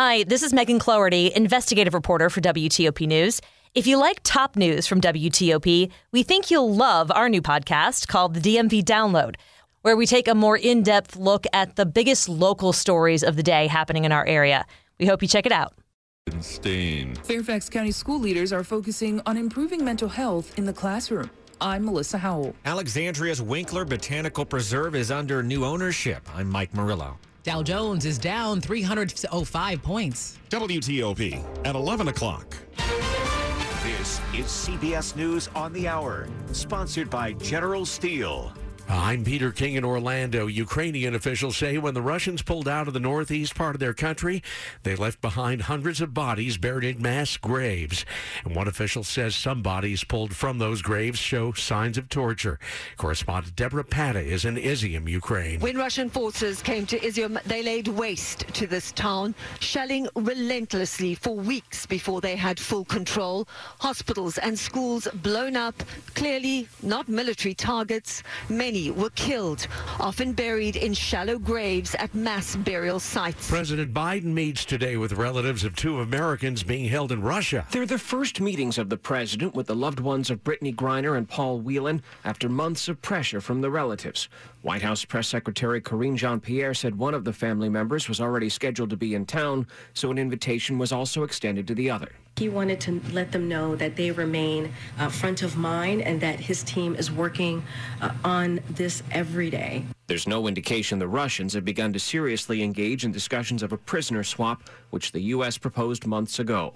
Hi, this is Megan Cloherty, investigative reporter for WTOP News. If you like top news from WTOP, we think you'll love our new podcast called the DMV Download, where we take a more in-depth look at the biggest local stories of the day happening in our area. We hope you check it out. Fairfax County school leaders are focusing on improving mental health in the classroom. I'm Melissa Howell. Alexandria's Winkler Botanical Preserve is under new ownership. I'm Mike Murillo. Dow Jones is down 305 points. WTOP at 11 o'clock. This is CBS News on the Hour, sponsored by General Steel. I'm Peter King in Orlando. Ukrainian officials say when the Russians pulled out of the northeast part of their country, they left behind hundreds of bodies buried in mass graves. And one official says some bodies pulled from those graves show signs of torture. Correspondent Deborah Pata is in Izium, Ukraine. When Russian forces came to Izium, they laid waste to this town, shelling relentlessly for weeks before they had full control. Hospitals and schools blown up, clearly not military targets. Many were killed, often buried in shallow graves at mass burial sites. President Biden meets today with relatives of two Americans being held in Russia. They're the first meetings of the president with the loved ones of Brittany Griner and Paul Whelan after months of pressure from the relatives. White House Press Secretary Karine Jean-Pierre said one of the family members was already scheduled to be in town, so an invitation was also extended to the other. He wanted to let them know that they remain front of mind and that his team is working on this every day. There's no indication the Russians have begun to seriously engage in discussions of a prisoner swap, which the U.S. proposed months ago.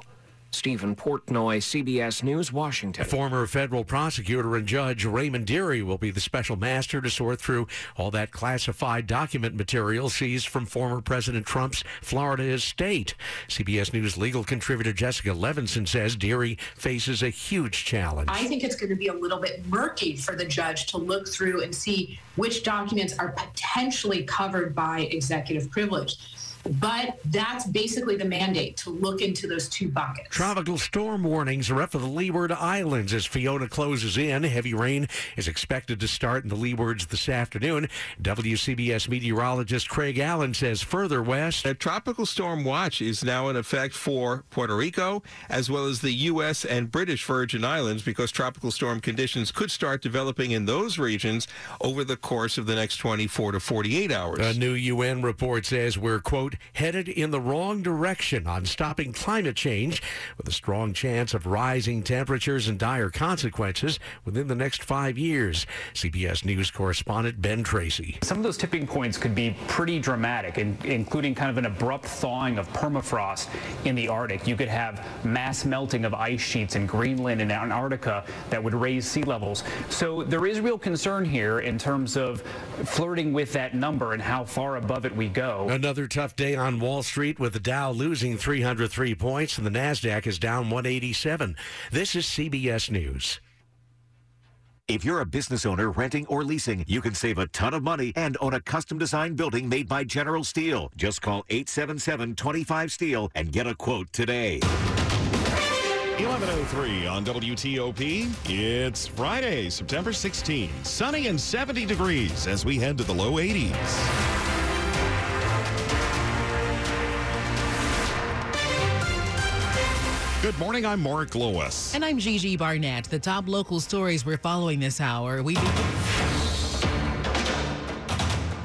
Stephen Portnoy, CBS News, Washington. Former federal prosecutor and judge Raymond Deery will be the special master to sort through all that classified document material seized from former President Trump's Florida estate. CBS News legal contributor Jessica Levinson says Deery faces a huge challenge. I think it's going to be a little bit murky for the judge to look through and see which documents are potentially covered by executive privilege. But that's basically the mandate, to look into those two buckets. Tropical storm warnings are up for the Leeward Islands as Fiona closes in. Heavy rain is expected to start in the Leewards this afternoon. WCBS meteorologist Craig Allen says further west, a tropical storm watch is now in effect for Puerto Rico, as well as the U.S. and British Virgin Islands, because tropical storm conditions could start developing in those regions over the course of the next 24 to 48 hours. A new UN report says we're, quote, headed in the wrong direction on stopping climate change, with a strong chance of rising temperatures and dire consequences within the next 5 years. CBS News correspondent Ben Tracy. Some of those tipping points could be pretty dramatic, including kind of an abrupt thawing of permafrost in the Arctic. You could have mass melting of ice sheets in Greenland and Antarctica that would raise sea levels. So there is real concern here in terms of flirting with that number and how far above it we go. Another tough day on Wall Street, with the Dow losing 303 points and the Nasdaq is down 187. This is CBS News. If you're a business owner renting or leasing, you can save a ton of money and own a custom-designed building made by General Steel. Just call 877-25-STEEL and get a quote today. 11:03 on WTOP. It's Friday, September 16. Sunny and 70 degrees as we head to the low 80s. Good morning, I'm Mark Lewis. And I'm Gigi Barnett. The top local stories we're following this hour.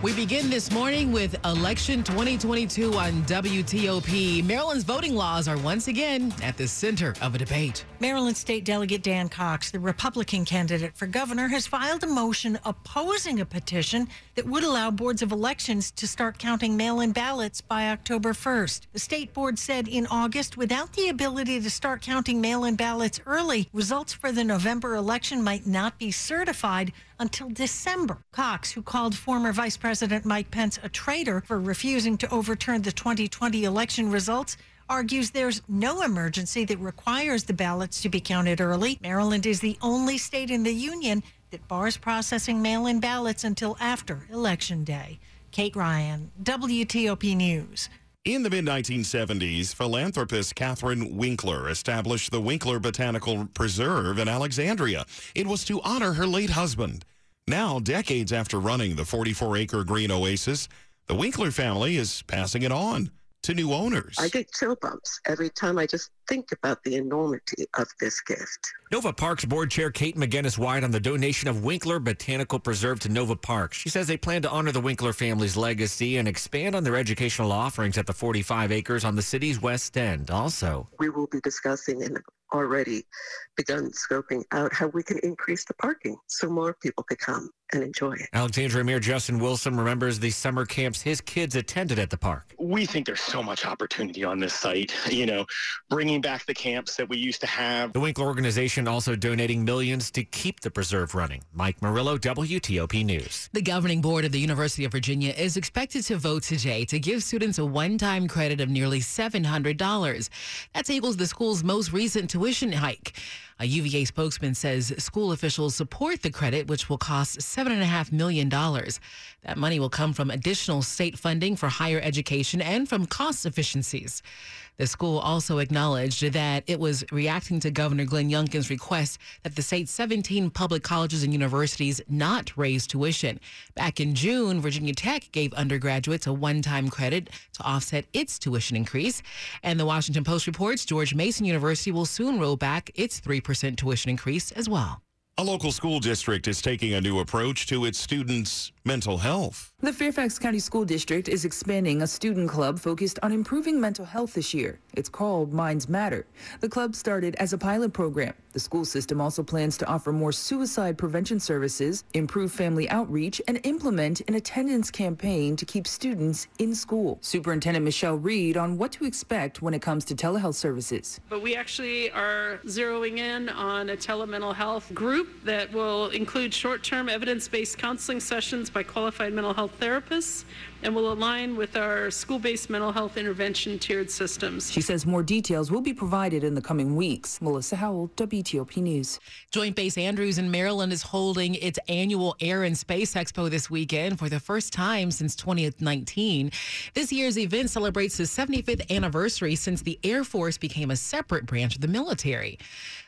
We begin this morning with Election 2022 on WTOP. Maryland's voting laws are once again at the center of a debate. Maryland State Delegate Dan Cox, the Republican candidate for governor, has filed a motion opposing a petition that would allow boards of elections to start counting mail-in ballots by October 1st. The state board said in August, without the ability to start counting mail-in ballots early, results for the November election might not be certified until December. Cox, who called former Vice President Mike Pence a traitor for refusing to overturn the 2020 election results, argues there's no emergency that requires the ballots to be counted early. Maryland is the only state in the union that bars processing mail-in ballots until after Election Day. Kate Ryan, WTOP News. In the mid-1970s, philanthropist Catherine Winkler established the Winkler Botanical Preserve in Alexandria. It was to honor her late husband. Now, decades after running the 44-acre green oasis, the Winkler family is passing it on. to new owners. I get chill bumps every time I just think about the enormity of this gift. Nova Parks Board Chair Kate McGinnis-White on the donation of Winkler Botanical Preserve to Nova Parks. She says they plan to honor the Winkler family's legacy and expand on their educational offerings at the 45 acres on the city's west end. Also, we will be discussing and already begun scoping out how we can increase the parking so more people could come and enjoy it. Alexandria Mayor Justin Wilson remembers the summer camps his kids attended at the park. We think there's so much opportunity on this site, you know, bringing back the camps that we used to have. The Winkler organization also donating millions to keep the preserve running. Mike Murillo, WTOP News. The governing board of the University of Virginia is expected to vote today to give students a one-time credit of nearly $700. That equals the school's most recent tuition hike. A UVA spokesman says school officials support the credit, which will cost $7.5 million. That money will come from additional state funding for higher education and from cost efficiencies. The school also acknowledged that it was reacting to Governor Glenn Youngkin's request that the state's 17 public colleges and universities not raise tuition. Back in June, Virginia Tech gave undergraduates a one-time credit to offset its tuition increase. And the Washington Post reports George Mason University will soon roll back its 3% tuition increase as well. A local school district is taking a new approach to its students' mental health. The Fairfax County School District is expanding a student club focused on improving mental health this year. It's called Minds Matter. The club started as a pilot program. The school system also plans to offer more suicide prevention services, improve family outreach, and implement an attendance campaign to keep students in school. Superintendent Michelle Reed on what to expect when it comes to telehealth services. But we actually are zeroing in on a telemental health group that will include short-term evidence-based counseling sessions by qualified mental health therapists and will align with our school-based mental health intervention tiered systems. She says more details will be provided in the coming weeks. Melissa Howell, WTOP News. Joint Base Andrews in Maryland is holding its annual Air and Space Expo this weekend for the first time since 2019. This year's event celebrates the 75th anniversary since the Air Force became a separate branch of the military.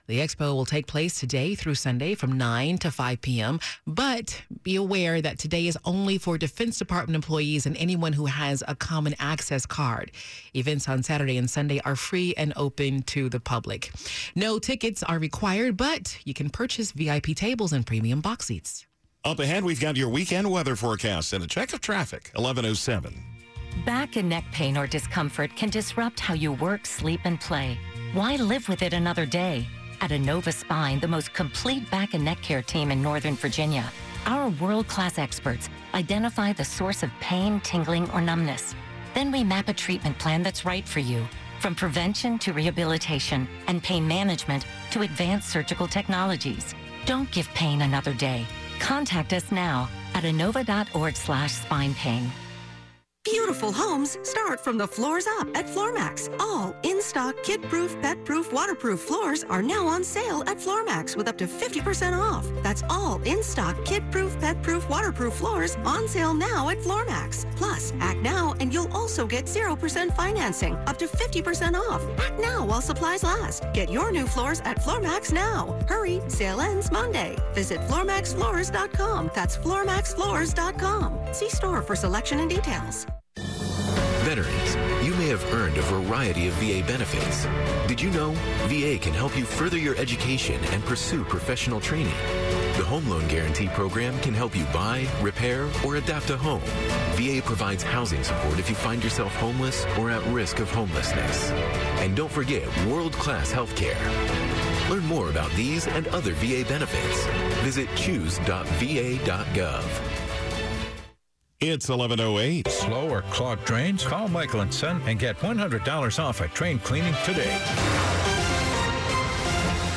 The expo will take place today through Sunday from 9 to 5 p.m., but be aware that today is only for Defense Department employees and anyone who has a common access card. Events on Saturday and Sunday are free and open to the public. No tickets are required, but you can purchase VIP tables and premium box seats. Up ahead, we've got your weekend weather forecast and a check of traffic, 11:07. Back and neck pain or discomfort can disrupt how you work, sleep, and play. Why live with it another day? At Inova Spine, the most complete back and neck care team in Northern Virginia, our world-class experts identify the source of pain, tingling, or numbness. Then we map a treatment plan that's right for you, from prevention to rehabilitation and pain management to advanced surgical technologies. Don't give pain another day. Contact us now at inova.org/spinepain. Beautiful homes start from the floors up at FloorMax. All in-stock, kid-proof, pet-proof, waterproof floors are now on sale at FloorMax with up to 50% off. That's all in-stock, kid-proof, pet-proof, waterproof floors on sale now at FloorMax. Plus, act now and you'll also get 0% financing, up to 50% off. Act now while supplies last. Get your new floors at FloorMax now. Hurry, sale ends Monday. Visit FloorMaxFloors.com. That's FloorMaxFloors.com. See store for selection and details. Veterans, you may have earned a variety of VA benefits. Did you know VA can help you further your education and pursue professional training? The Home Loan Guarantee Program can help you buy, repair, or adapt a home. VA provides housing support if you find yourself homeless or at risk of homelessness. And don't forget world-class health care. Learn more about these and other VA benefits. Visit choose.va.gov. It's 11:08. Slow or clogged drains? Call Michael & Son and get $100 off at drain cleaning today.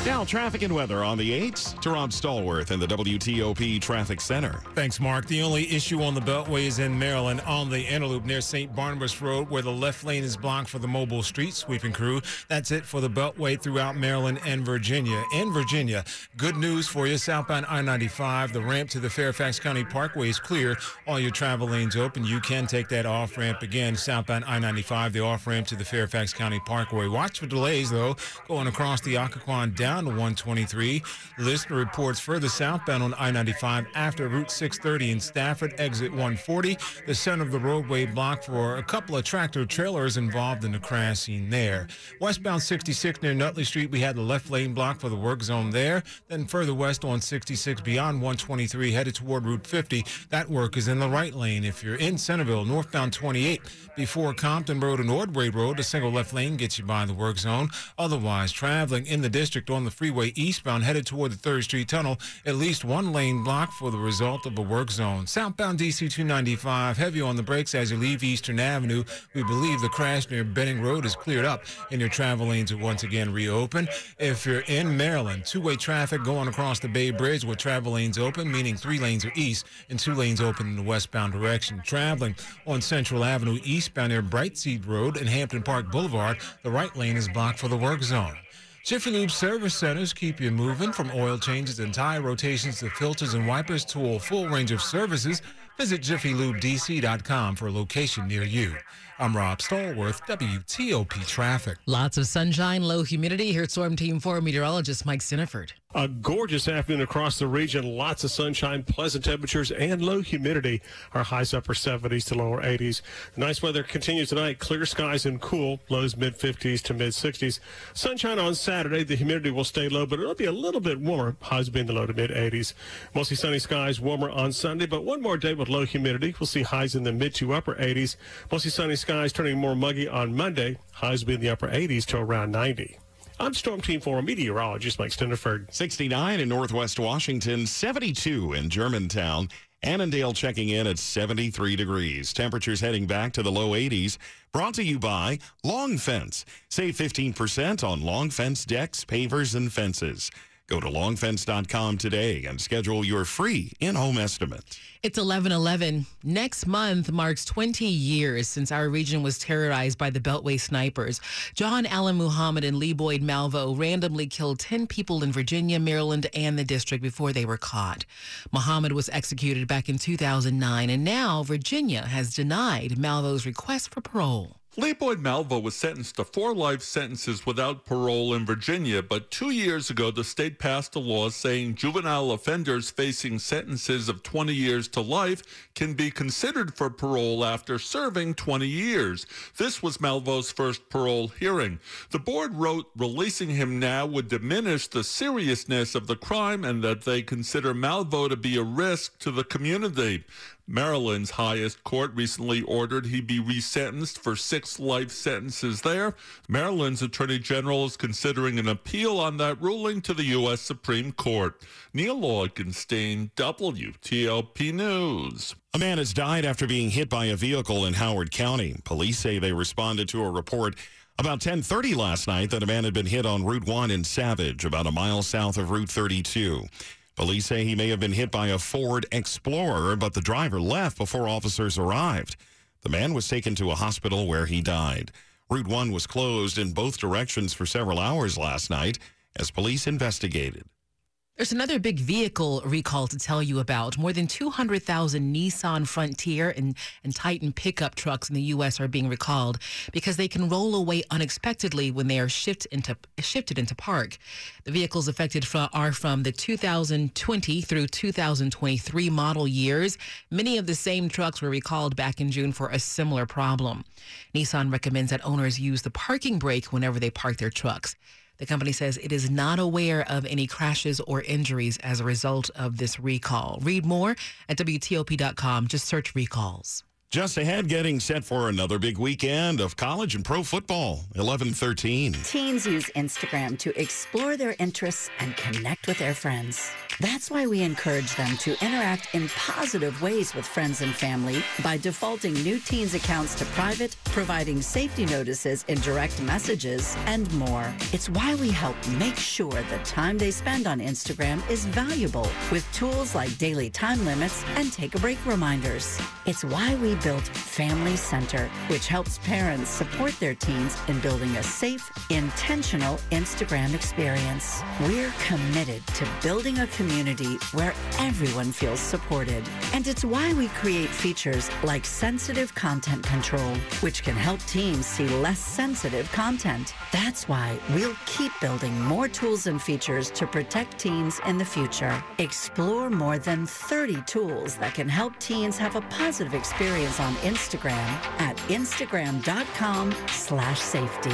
Now, traffic and weather on the 8s to Rob Stallworth in the WTOP Traffic Center. Thanks, Mark. The only issue on the Beltway is in Maryland on the Interloop near St. Barnabas Road, where the left lane is blocked for the mobile street sweeping crew. That's it for the Beltway throughout Maryland and Virginia. In Virginia, good news for you. Southbound I-95, the ramp to the Fairfax County Parkway is clear. All your travel lanes open. You can take that off-ramp again. Southbound I-95, the off-ramp to the Fairfax County Parkway. Watch for delays, though, going across the Occoquan down down to 123. Lister reports further southbound on I-95 after Route 630 in Stafford, exit 140. The center of the roadway blocked for a couple of tractor-trailers involved in the crash scene there. Westbound 66 near Nutley Street, we had the left lane blocked for the work zone there. Then further west on 66 beyond 123, headed toward Route 50. That work is in the right lane. If you're in Centerville, northbound 28 before Compton Road and Ordway Road, a single left lane gets you by the work zone. Otherwise, traveling in the district on the freeway eastbound headed toward the 3rd Street Tunnel, at least one lane blocked for the result of a work zone. Southbound DC 295, heavy on the brakes as you leave Eastern Avenue. We believe the crash near Benning Road is cleared up and your travel lanes are once again reopened. If you're in Maryland, two-way traffic going across the Bay Bridge with travel lanes open, meaning 3 lanes are east and 2 lanes open in the westbound direction. Traveling on Central Avenue eastbound near Brightseed Road and Hampton Park Boulevard, the right lane is blocked for the work zone. Jiffy Lube service centers keep you moving, from oil changes and tire rotations to filters and wipers to a full range of services. Visit JiffyLubeDC.com for a location near you. I'm Rob Stallworth, WTOP Traffic. Lots of sunshine, low humidity. Here's Storm Team 4 meteorologist Mike Siniford. A gorgeous afternoon across the region. Lots of sunshine, pleasant temperatures, and low humidity. Our highs upper 70s to lower 80s. Nice weather continues tonight. Clear skies and cool. Lows mid 50s to mid 60s. Sunshine on Saturday. The humidity will stay low, but it'll be a little bit warmer. Highs being the low to mid 80s. Mostly sunny skies, warmer on Sunday, but one more day with low humidity. We'll see highs in the mid to upper 80s. Mostly sunny skies turning more muggy on Monday. Highs will be in the upper 80s to around 90. I'm Storm Team 4 meteorologist Mike Siniford. 69 in northwest Washington, 72 in Germantown. Annandale checking in at 73 degrees. Temperatures heading back to the low 80s. Brought to you by Long Fence. Save 15% on Long Fence decks, pavers, and fences. Go to longfence.com today and schedule your free in-home estimate. It's 11/11. Next month marks 20 years since our region was terrorized by the Beltway snipers. John Allen Muhammad and Lee Boyd Malvo randomly killed 10 people in Virginia, Maryland, and the district before they were caught. Muhammad was executed back in 2009, and now Virginia has denied Malvo's request for parole. Lee Boyd Malvo was sentenced to 4 life sentences without parole in Virginia, but 2 years ago the state passed a law saying juvenile offenders facing sentences of 20 years to life can be considered for parole after serving 20 years. This was Malvo's first parole hearing. The board wrote releasing him now would diminish the seriousness of the crime and that they consider Malvo to be a risk to the community. Maryland's highest court recently ordered he be resentenced for 6 life sentences there. Maryland's Attorney General is considering an appeal on that ruling to the U.S. Supreme Court. Neil Augenstein, WTOP News. A man has died after being hit by a vehicle in Howard County. Police say they responded to a report about 10:30 last night that a man had been hit on Route 1 in Savage, about a mile south of Route 32. Police say he may have been hit by a Ford Explorer, but the driver left before officers arrived. The man was taken to a hospital where he died. Route 1 was closed in both directions for several hours last night as police investigated. There's another big vehicle recall to tell you about. More than 200,000 Nissan Frontier and Titan pickup trucks in the U.S. are being recalled because they can roll away unexpectedly when they are shifted into park. The vehicles affected are from the 2020 through 2023 model years. Many of the same trucks were recalled back in June for a similar problem. Nissan recommends that owners use the parking brake whenever they park their trucks. The company says it is not aware of any crashes or injuries as a result of this recall. Read more at WTOP.com. Just search recalls. Just ahead, getting set for another big weekend of college and pro football, 11-13. Teens use Instagram to explore their interests and connect with their friends. That's why we encourage them to interact in positive ways with friends and family by defaulting new teens' accounts to private, providing safety notices in direct messages, and more. It's why we help make sure the time they spend on Instagram is valuable with tools like daily time limits and take-a-break reminders. It's why we built Family Center, which helps parents support their teens in building a safe, intentional Instagram experience. We're committed to building a community community where everyone feels supported. And it's why we create features like sensitive content control, which can help teams see less sensitive content. That's why we'll keep building more tools and features to protect teens in the future. Explore more than 30 tools that can help teens have a positive experience on Instagram at instagram.com/safety.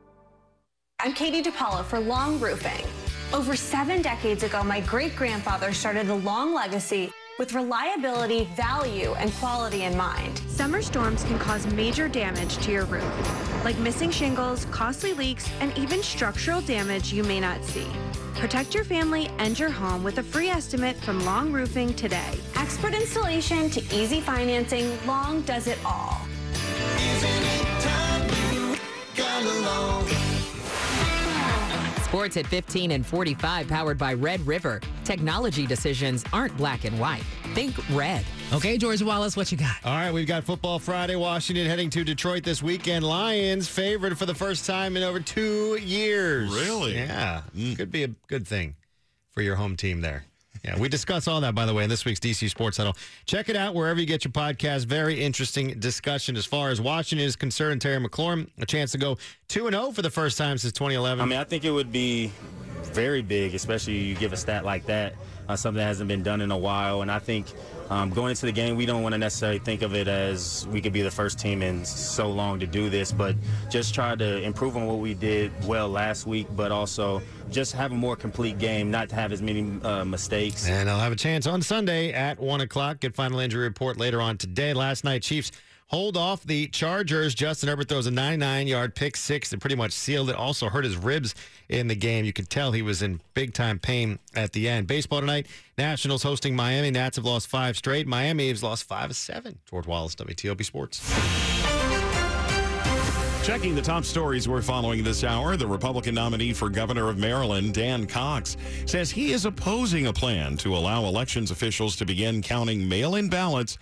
I'm Katie DiPaolo for Long Roofing. Over 7 decades ago, my great-grandfather started a long legacy with reliability, value, and quality in mind. Summer storms can cause major damage to your roof, like missing shingles, costly leaks, and even structural damage you may not see. Protect your family and your home with a free estimate from Long Roofing today. Expert installation to easy financing, Long does it all. Isn't it time you got along? Sports at 15 and 45, powered by Red River. Technology decisions aren't black and white. Think red. Okay, George Wallace, what you got? All right, we've got Football Friday. Washington heading to Detroit this weekend. Lions favored for the first time in over 2 years. Really? Yeah. Could be a good thing for your home team there. Yeah, we discuss all that, by the way, in this week's DC Sports Huddle. Check it out wherever you get your podcast. Very interesting discussion as far as Washington is concerned. Terry McLaurin, a chance to go 2-0 for the first time since 2011. I mean, I think it would be very big, especially you give a stat like that, something that hasn't been done in a while. And I think going into the game, we don't want to necessarily think of it as we could be the first team in so long to do this, but just try to improve on what we did well last week, but also just have a more complete game, not to have as many mistakes. And I'll have a chance on Sunday at 1 o'clock. Get final injury report later on today. Last night, Chiefs hold off the Chargers. Justin Herbert throws a 99-yard pick six that pretty much sealed it. Also hurt his ribs in the game. You could tell he was in big-time pain at the end. Baseball tonight, Nationals hosting Miami. Nats have lost 5 straight. Miami has lost 5 of 7. George Wallace, WTOP Sports. Checking the top stories we're following this hour, the Republican nominee for governor of Maryland, Dan Cox, says he is opposing a plan to allow elections officials to begin counting mail-in ballots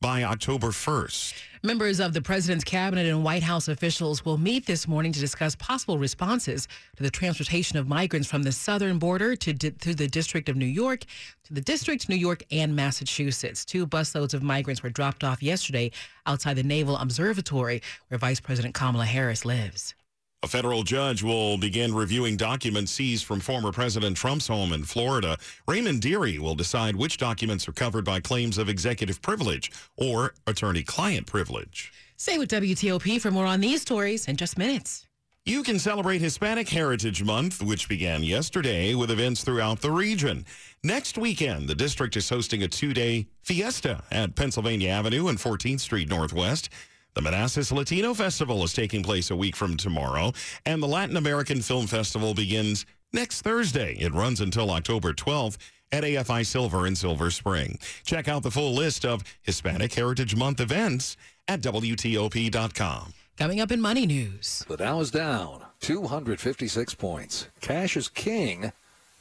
by October 1st. Members of the president's cabinet and White House officials will meet this morning to discuss possible responses to the transportation of migrants from the southern border to the District of New York, to the District, New York, and Massachusetts. 2 busloads of migrants were dropped off yesterday outside the Naval Observatory, where Vice President Kamala Harris lives. A federal judge will begin reviewing documents seized from former President Trump's home in Florida. Raymond Deery will decide which documents are covered by claims of executive privilege or attorney-client privilege. Stay with WTOP for more on these stories in just minutes. You can celebrate Hispanic Heritage Month, which began yesterday with events throughout the region. Next weekend, the district is hosting a 2-day fiesta at Pennsylvania Avenue and 14th Street Northwest. The Manassas Latino Festival is taking place a week from tomorrow, and the Latin American Film Festival begins next Thursday. It runs until October 12th at AFI Silver in Silver Spring. Check out the full list of Hispanic Heritage Month events at WTOP.com. Coming up in Money News. The Dow is down 256 points. Cash is king,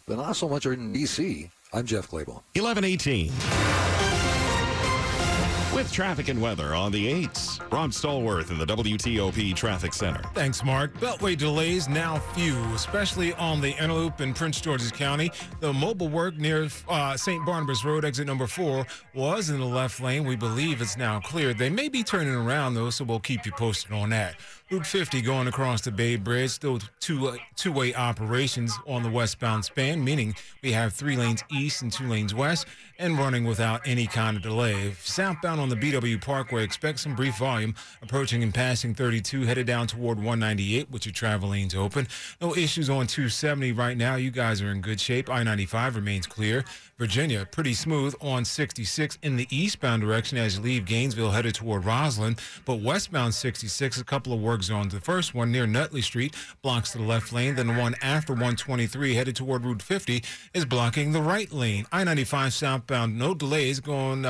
but not so much in D.C. I'm Jeff Claybaugh. 11:18. With traffic and weather on the 8s, Rob Stallworth in the WTOP Traffic Center. Thanks, Mark. Beltway delays now few, especially on the Antelope in Prince George's County. The mobile work near St. Barnabas Road, exit number 4, was in the left lane. We believe it's now cleared. They may be turning around, though, so we'll keep you posted on that. Route 50 going across the Bay Bridge, still two-way operations on the westbound span, meaning we have 3 lanes east and 2 lanes west, and running without any kind of delay. Southbound on on the BW Parkway, expect some brief volume approaching and passing 32, headed down toward 198 with your travel lanes open. No issues on 270 right now. You guys are in good shape. I-95 remains clear. Virginia, pretty smooth on 66 in the eastbound direction as you leave Gainesville headed toward Roslyn. But westbound 66, a couple of work zones. The first one near Nutley Street blocks the left lane. Then the one after 123 headed toward Route 50 is blocking the right lane. I-95 southbound, no delays going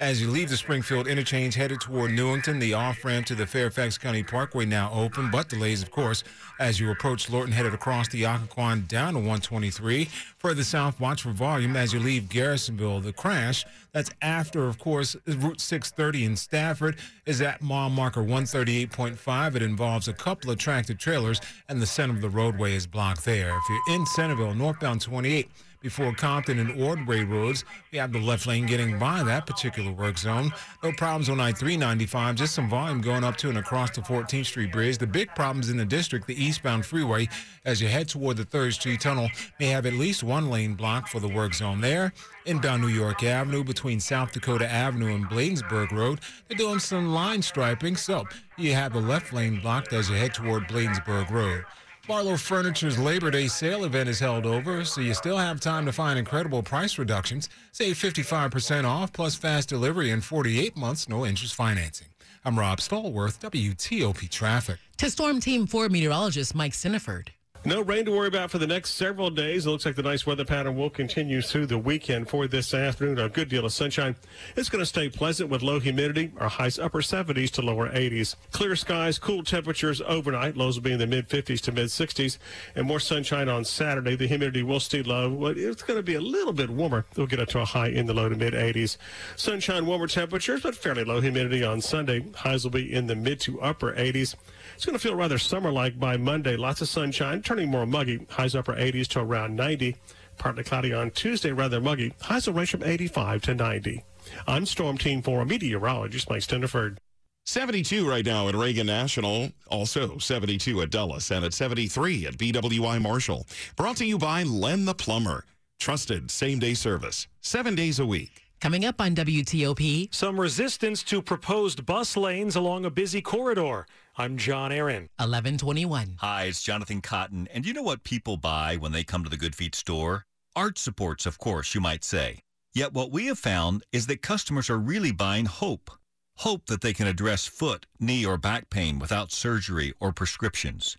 as you leave the Springfield interchange headed toward Newington. The off-ramp to the Fairfax County Parkway now open, but delays, of course, as you approach Lorton headed across the Occoquan down to 123. Further south, watch for volume as you leave Garrisonville. The crash that's after, of course, Route 630 in Stafford is at mile marker 138.5. It involves a couple of tractor trailers, and the center of the roadway is blocked there. If you're in Centerville, northbound 28 before Compton and Ordway roads, we have the left lane getting by that particular work zone. No problems on I-395, just some volume going up to and across the 14th Street Bridge. The big problems in the district, the eastbound freeway, as you head toward the 3rd Street Tunnel, may have at least one lane blocked for the work zone there. Inbound New York Avenue between South Dakota Avenue and Bladensburg Road, they're doing some line striping, so you have the left lane blocked as you head toward Bladensburg Road. Barlow Furniture's Labor Day sale event is held over, so you still have time to find incredible price reductions. Save 55% off, plus fast delivery in 48 months, no interest financing. I'm Rob Stallworth, WTOP Traffic. To Storm Team 4 meteorologist Mike Siniford. No rain to worry about for the next several days. It looks like the nice weather pattern will continue through the weekend for this afternoon. A good deal of sunshine. It's going to stay pleasant with low humidity. Our highs upper 70s to lower 80s. Clear skies, cool temperatures overnight. Lows will be in the mid-50s to mid-60s. And more sunshine on Saturday. The humidity will stay low. But it's going to be a little bit warmer. We'll get up to a high in the low to mid-80s. Sunshine, warmer temperatures, but fairly low humidity on Sunday. Highs will be in the mid to upper 80s. It's going to feel rather summer-like by Monday. Lots of sunshine, turning more muggy. Highs upper 80s to around 90. Partly cloudy on Tuesday, rather muggy. Highs will range from 85 to 90. I'm Storm Team 4 meteorologist Mike Siniford. 72 right now at Reagan National, also 72 at Dulles, and at 73 at BWI Marshall. Brought to you by Len the Plumber. Trusted same-day service, 7 days a week. Coming up on WTOP. Some resistance to proposed bus lanes along a busy corridor. I'm John Aaron. 1121. Hi, it's Jonathan Cotton. And you know what people buy when they come to the Good Feet store? Art supports, of course, you might say. Yet what we have found is that customers are really buying hope. Hope that they can address foot, knee, or back pain without surgery or prescriptions.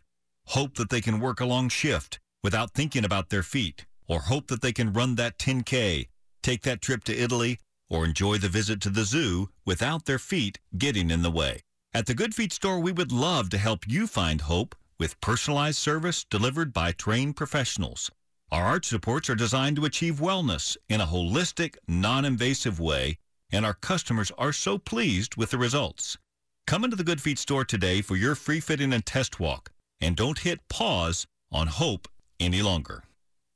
Hope that they can work a long shift without thinking about their feet. Or hope that they can run that 10K. Take that trip to Italy, or enjoy the visit to the zoo without their feet getting in the way. At the Good Feet store, we would love to help you find hope with personalized service delivered by trained professionals. Our art supports are designed to achieve wellness in a holistic, non-invasive way, and our customers are so pleased with the results. Come into the Good Feet store today for your free fitting and test walk, and don't hit pause on hope any longer.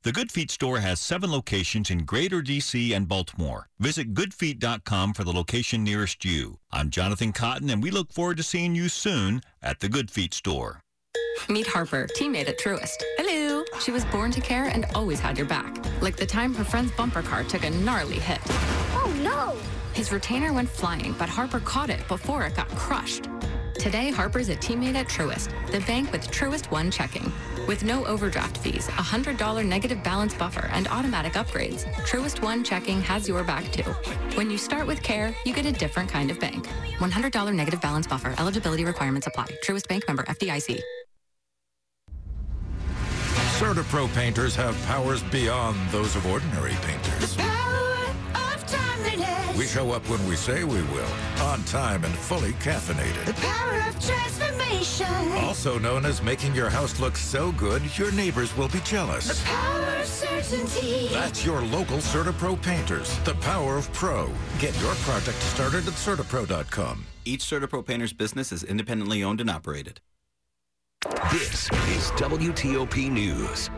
The Good Feet store has 7 locations in Greater D.C. and Baltimore. Visit goodfeet.com for the location nearest you. I'm Jonathan Cotton, and we look forward to seeing you soon at the Good Feet store. Meet Harper, teammate at Truist. Hello. She was born to care and always had your back. Like the time her friend's bumper car took a gnarly hit. Oh, no! His retainer went flying, but Harper caught it before it got crushed. Today, Harper's a teammate at Truist, the bank with Truist One checking. With no overdraft fees, $100 negative balance buffer, and automatic upgrades, Truist One checking has your back too. When you start with care, you get a different kind of bank. $100 negative balance buffer. Eligibility requirements apply. Truist Bank, member FDIC. CertaPro painters have powers beyond those of ordinary painters. The power of timeliness. We show up when we say we will, on time and fully caffeinated. The power of transformation. Also known as making your house look so good, your neighbors will be jealous. The power of certainty. That's your local CertaPro painters. The power of pro. Get your project started at CertaPro.com. Each CertaPro painter's business is independently owned and operated. This is WTOP News.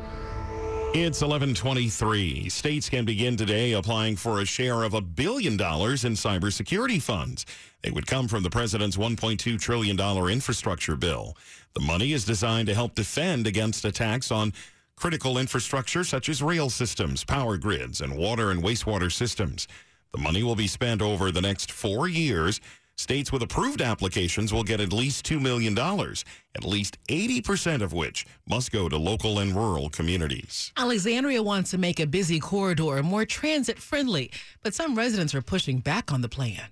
It's 11:23. States can begin today applying for a share of $1 billion in cybersecurity funds. They would come from the president's $1.2 trillion infrastructure bill. The money is designed to help defend against attacks on critical infrastructure such as rail systems, power grids, and water and wastewater systems. The money will be spent over the next 4 years. States with approved applications will get at least $2 million, at least 80% of which must go to local and rural communities. Alexandria wants to make a busy corridor more transit-friendly, but some residents are pushing back on the plan.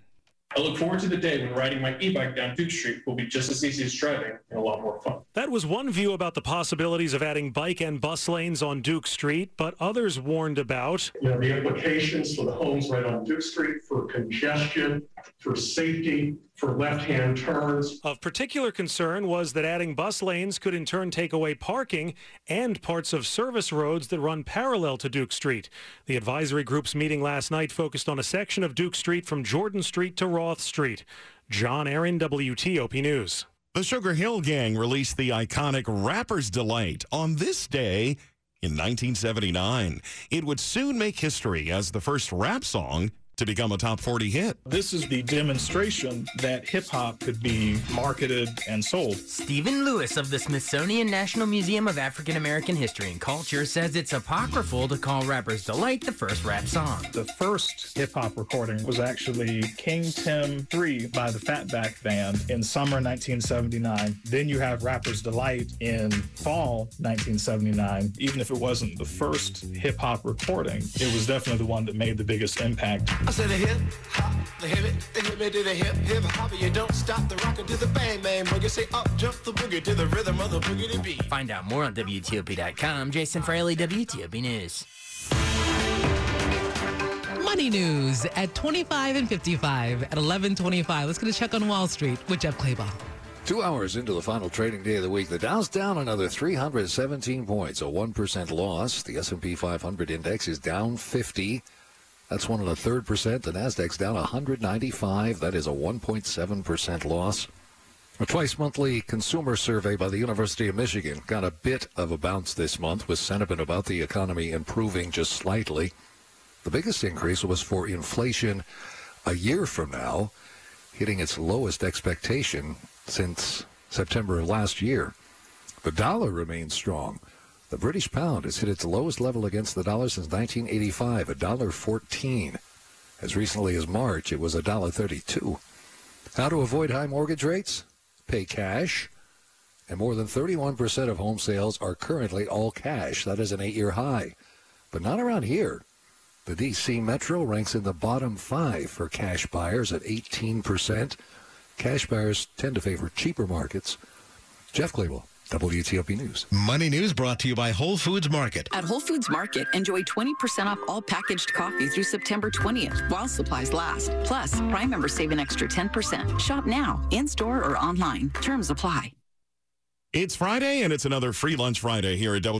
I look forward to the day when riding my e-bike down Duke Street will be just as easy as driving and a lot more fun. That was one view about the possibilities of adding bike and bus lanes on Duke Street, but others warned about the implications for the homes right on Duke Street, for congestion, for safety, for left-hand turns. Of particular concern was that adding bus lanes could in turn take away parking and parts of service roads that run parallel to Duke Street. The advisory group's meeting last night focused on a section of Duke Street from Jordan Street to Roth Street. John Aaron, WTOP News. The Sugar Hill Gang released the iconic Rapper's Delight on this day in 1979. It would soon make history as the first rap song to become a top 40 hit. This is the demonstration that hip-hop could be marketed and sold. Stephen Lewis of the Smithsonian National Museum of African American History and Culture says it's apocryphal to call Rapper's Delight the first rap song. The first hip-hop recording was actually King Tim 3 by the Fatback Band in summer 1979. Then you have Rapper's Delight in fall 1979. Even if it wasn't the first hip-hop recording, it was definitely the one that made the biggest impact. I said a hip hop, the hip it to the hip hip hop. You don't stop the rocker to the bang bang boogie. Say up jump the boogie to the rhythm of the boogie to beat. Find out more on WTOP.com. Jason Fraley, WTOP News. Money news at 25 and 55 at 11:25. Let's get a check on Wall Street with Jeff Claybaugh. 2 hours into the final trading day of the week, the Dow's down another 317 points, a 1% loss. The S&P 500 index is down 50. That's 1.3%. The Nasdaq's down 195. That is a 1.7% loss. A twice-monthly consumer survey by the University of Michigan got a bit of a bounce this month, with sentiment about the economy improving just slightly. The biggest increase was for inflation a year from now, hitting its lowest expectation since September of last year. The dollar remains strong. The British pound has hit its lowest level against the dollar since 1985, $1.14. As recently as March, it was $1.32. How to avoid high mortgage rates? Pay cash. And more than 31% of home sales are currently all cash. That is an 8-year high. But not around here. The D.C. Metro ranks in the bottom 5 for cash buyers at 18%. Cash buyers tend to favor cheaper markets. Jeff Claybaugh, WTOP News. Money news brought to you by Whole Foods Market. At Whole Foods Market, enjoy 20% off all packaged coffee through September 20th while supplies last. Plus, Prime members save an extra 10%. Shop now, in-store or online. Terms apply. It's Friday, and it's another Free Lunch Friday here at WTOP.